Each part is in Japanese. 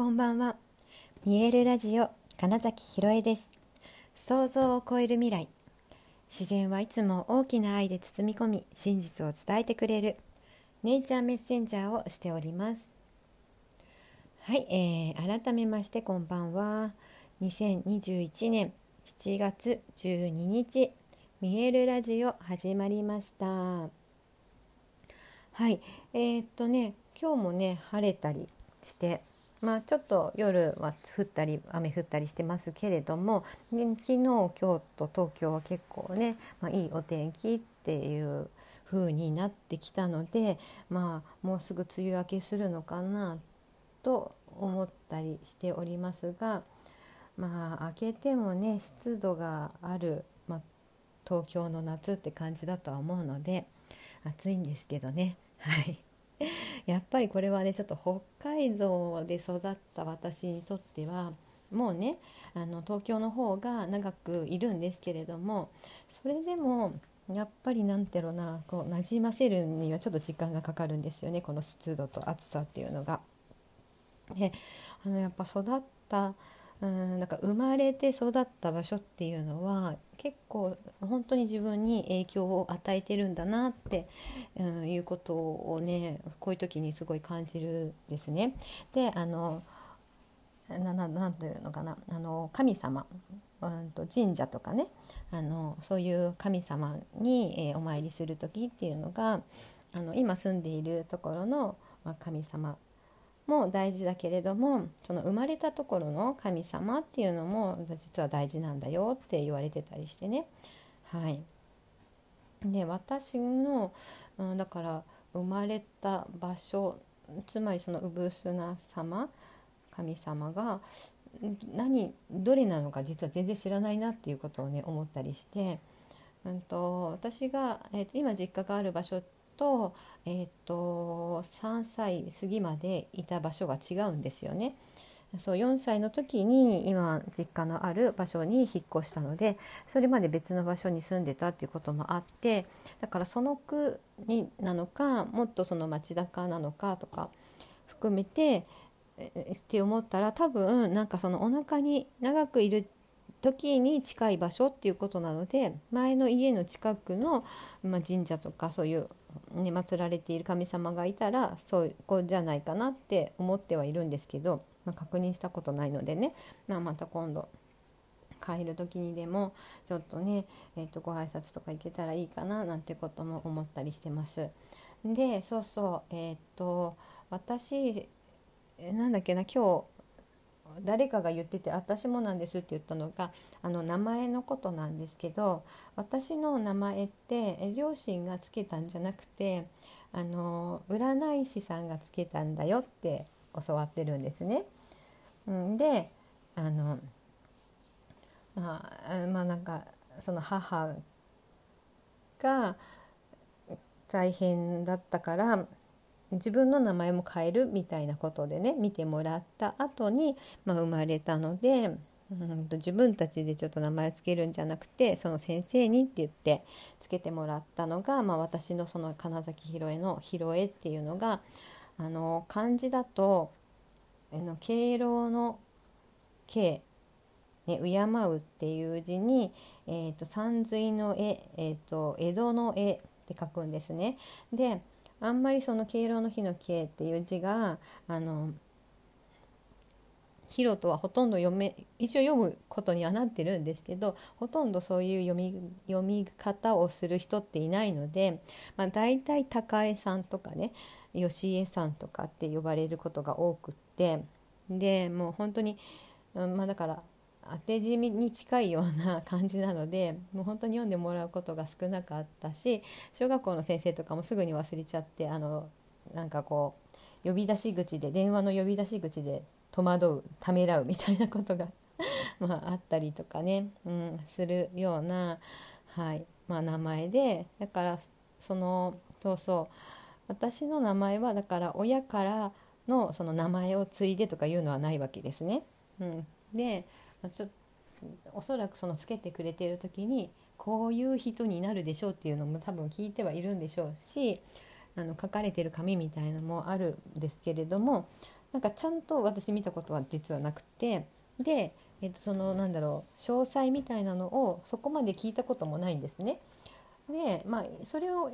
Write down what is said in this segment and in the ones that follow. こんばんは。見えるラジオ金崎ひろえです。想像を超える未来。自然はいつも大きな愛で包み込み、真実を伝えてくれるネイチャーメッセンジャーをしております。はい、改めましてこんばんは。2021年7月12日見えるラジオ始まりました。はい、今日もね晴れたりしてちょっと夜は降ったり雨降ったりしてますけれども、昨日今日と東京は結構ね、いいお天気っていう風になってきたので、もうすぐ梅雨明けするのかなと思ったりしておりますが、明けてもね湿度がある、東京の夏って感じだとは思うので暑いんですけどね。はいやっぱりこれはねちょっと北海道で育った私にとってはもうね東京の方が長くいるんですけれども、それでもやっぱり馴染ませるにはちょっと時間がかかるんですよね、この湿度と暑さっていうのが。でやっぱ育った生まれて育った場所っていうのは結構本当に自分に影響を与えてるんだなっていうことをねこういう時にすごい感じるですね。でなんていうのかな、神様、神社とかねそういう神様にお参りする時っていうのが今住んでいるところの神様も大事だけれども、その生まれたところの神様っていうのも実は大事なんだよって言われてたりしてね。はい、で私のだから生まれた場所、つまりそのうぶすな様、神様がどれなのか実は全然知らないなっていうことをね思ったりして、私が、今実家がある場所って3歳過ぎまでいた場所が違うんですよね。そう4歳の時に今実家のある場所に引っ越したので、それまで別の場所に住んでたっていうこともあって、だからその区になのかもっとその町中なのかとか含めてって思ったら、多分そのお腹に長くいる時に近い場所っていうことなので、前の家の近くの、神社とかそういう、祀られている神様がいたらそうこうじゃないかなって思ってはいるんですけど、確認したことないのでね、また今度帰る時にでもちょっとね、ご挨拶とか行けたらいいかななんてことも思ったりしてます。で私今日誰かが言ってて私もなんですって言ったのが名前のことなんですけど、私の名前って両親がつけたんじゃなくて占い師さんがつけたんだよって教わってるんですね。でその母が大変だったから自分の名前も変えるみたいなことでね見てもらった後に、生まれたので、自分たちでちょっと名前をつけるんじゃなくてその先生にって言ってつけてもらったのが、私のその金崎ひろえのひろえっていうのが漢字だと敬老の敬、敬うっていう字に、三髄の絵、江戸の絵って書くんですね。であんまりその敬老の日の敬っていう字がひろとはほとんど一応読むことにはなってるんですけど、ほとんどそういう読み方をする人っていないので、大体高江さんとかね吉江さんとかって呼ばれることが多くって、でもう本当に、だから当て字に近いような感じなので、もう本当に読んでもらうことが少なかったし、小学校の先生とかもすぐに忘れちゃって、呼び出し口で電話の呼び出し口で戸惑う、ためらうみたいなことがあったりとかね、するような、名前で、だから私の名前はだから親からのその名前を継いでとかいうのはないわけですね。でおそらくそのつけてくれている時にこういう人になるでしょうっていうのも多分聞いてはいるんでしょうし、書かれている紙みたいなのもあるんですけれども、なんかちゃんと私見たことは実はなくて、で、そのなんだろう詳細みたいなのをそこまで聞いたこともないんですね。で、まあ、それを、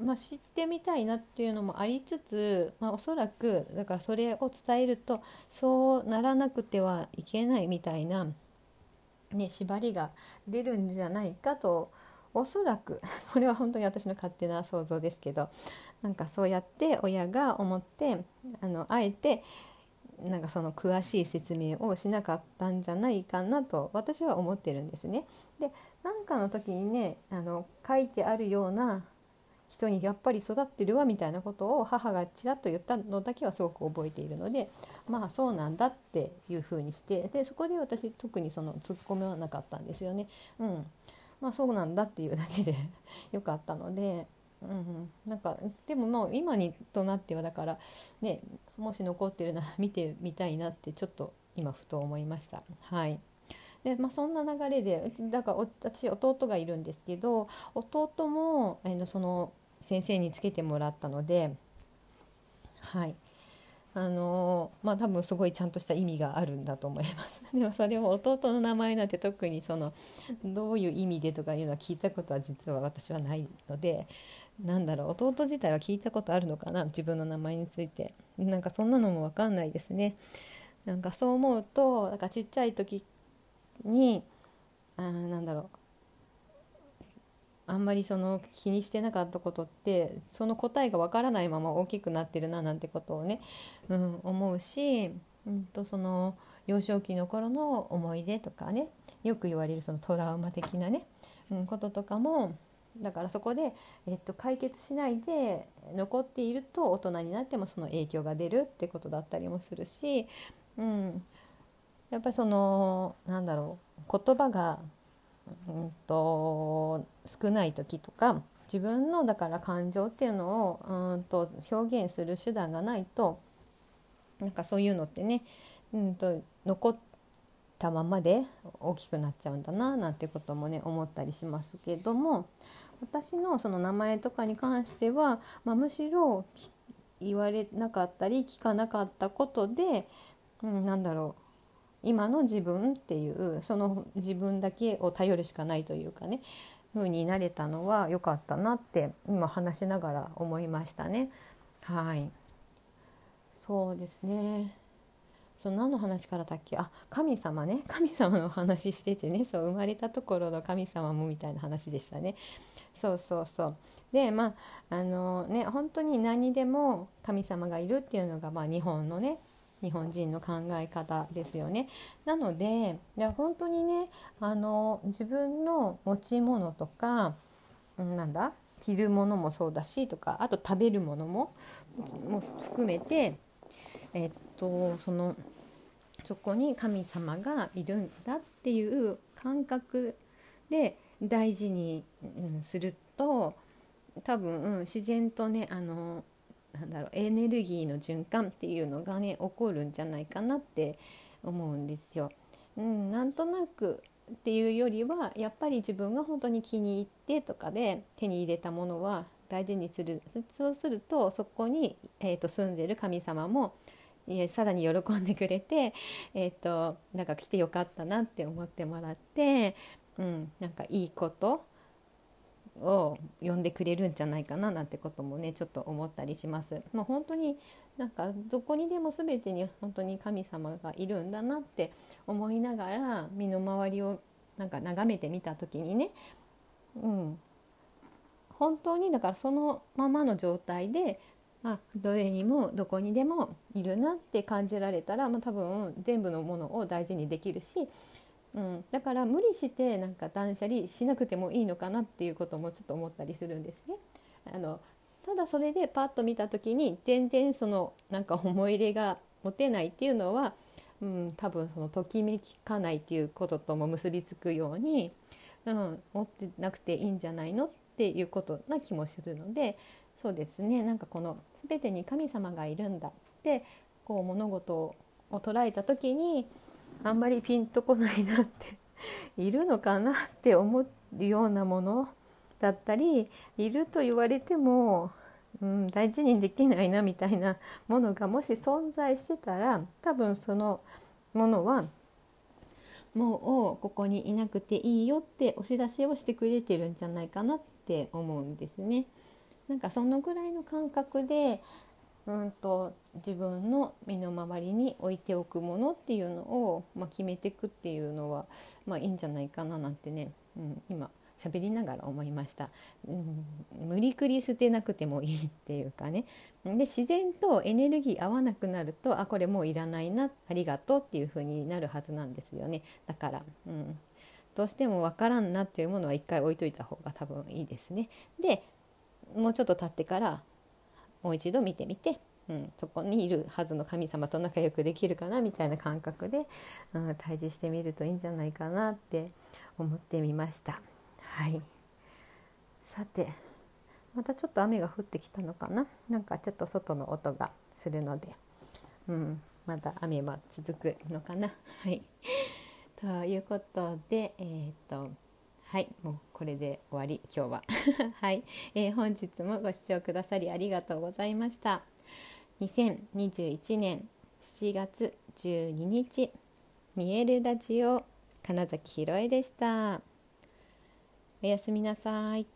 まあ、知ってみたいなっていうのもありつつ、まあ、おそらくだからそれを伝えるとそうならなくてはいけないみたいな、ね、縛りが出るんじゃないかと、おそらくこれは本当に私の勝手な想像ですけど、なんかそうやって親が思ってあえてなんかその詳しい説明をしなかったんじゃないかなと私は思ってるんですね。で、なんかの時にね書いてあるような人にやっぱり育ってるわみたいなことを母がちらっと言ったのだけはすごく覚えているので、まあそうなんだっていうふうにして、でそこで私特にそのツッコミはなかったんですよね。うん、まあそうなんだっていうだけでよかったので、うん、なんかでももう今にとなってはだからね、もし残ってるなら見てみたいなってちょっと今ふと思いました。はい。で、まあ、そんな流れでだから私弟がいるんですけど、弟もその先生につけてもらったので、はい。まあ多分すごいちゃんとした意味があるんだと思います。でもそれを弟の名前なんて特にそのどういう意味でとかいうのは聞いたことは実は私はないので、なんだろう弟自体は聞いたことあるのかな、自分の名前についてなんかそんなのも分かんないですね。なんかそう思うとなんかちっちゃい時になんだろうあんまりその気にしてなかったことって、その答えがわからないまま大きくなってるななんてことをね、うん、思うし、その幼少期の頃の思い出とかね、よく言われるそのトラウマ的なね、こととかもだからそこで、解決しないで残っていると大人になってもその影響が出るってことだったりもするし、うん、やっぱりそのなんだろう言葉が少ない時とか自分のだから感情っていうのを表現する手段がないと、なんかそういうのってね残ったままで大きくなっちゃうんだななんてこともね思ったりしますけども、私のその名前とかに関しては、まあ、むしろ言われなかったり聞かなかったことで、なんだろう今の自分っていうその自分だけを頼るしかないというかね、風になれたのは良かったなって今話しながら思いましたね。はい、そうですね。その何の話からだっけ？神様ね、神様の話しててね、そう生まれたところの神様もみたいな話でしたね。そうそうそう。で、まあね本当に何でも神様がいるっていうのがまあ日本のね。日本人の考え方ですよね。なので本当にね自分の持ち物とか着るものもそうだしとか、あと食べるものも含めて、そこに神様がいるんだっていう感覚で大事にすると多分、自然とねエネルギーの循環っていうのがね起こるんじゃないかなって思うんですよ。なんとなくっていうよりはやっぱり自分が本当に気に入ってとかで手に入れたものは大事にする。そうするとそこに、住んでる神様もさらに喜んでくれて、なんか来てよかったなって思ってもらって、なんかいいことを呼んでくれるんじゃないかななんてこともねちょっと思ったりします。もう本当になんかどこにでも全てに本当に神様がいるんだなって思いながら身の回りをなんか眺めてみた時にね、本当にだからそのままの状態でどれにもどこにでもいるなって感じられたら、多分全部のものを大事にできるし、だから無理してなんか断捨離しなくてもいいのかなっていうこともちょっと思ったりするんですね。ただそれでパッと見た時に全然そのなんか思い入れが持てないっていうのは、多分そのときめきかないっていうこととも結びつくように、持ってなくていいんじゃないのっていうことな気もするので、そうですね、なんかこの全てに神様がいるんだってこう物事を捉えた時にあんまりピンとこないなっているのかなって思うようなものだったり、いると言われても大事にできないなみたいなものがもし存在してたら、多分そのものはもうここにいなくていいよってお知らせをしてくれてるんじゃないかなって思うんですね。なんかそのぐらいの感覚で自分の身の回りに置いておくものっていうのを、決めていくっていうのは、いいんじゃないかななんてね、今喋りながら思いました、無理くり捨てなくてもいいっていうかね。で、自然とエネルギー合わなくなると、これもういらないな、ありがとうっていう風になるはずなんですよね。だから、どうしてもわからんなっていうものは一回置いといた方が多分いいですね。で、もうちょっと経ってからもう一度見てみて、そこにいるはずの神様と仲良くできるかなみたいな感覚で、対峙してみるといいんじゃないかなって思ってみました。はい、さてまたちょっと雨が降ってきたのかな、なんかちょっと外の音がするので、まだ雨は続くのかな、はい、ということで、はい、もうこれで終わり今日ははい、本日もご視聴くださりありがとうございました。2021年7月12日見えるラジオ金崎ひろえでした。おやすみなさい。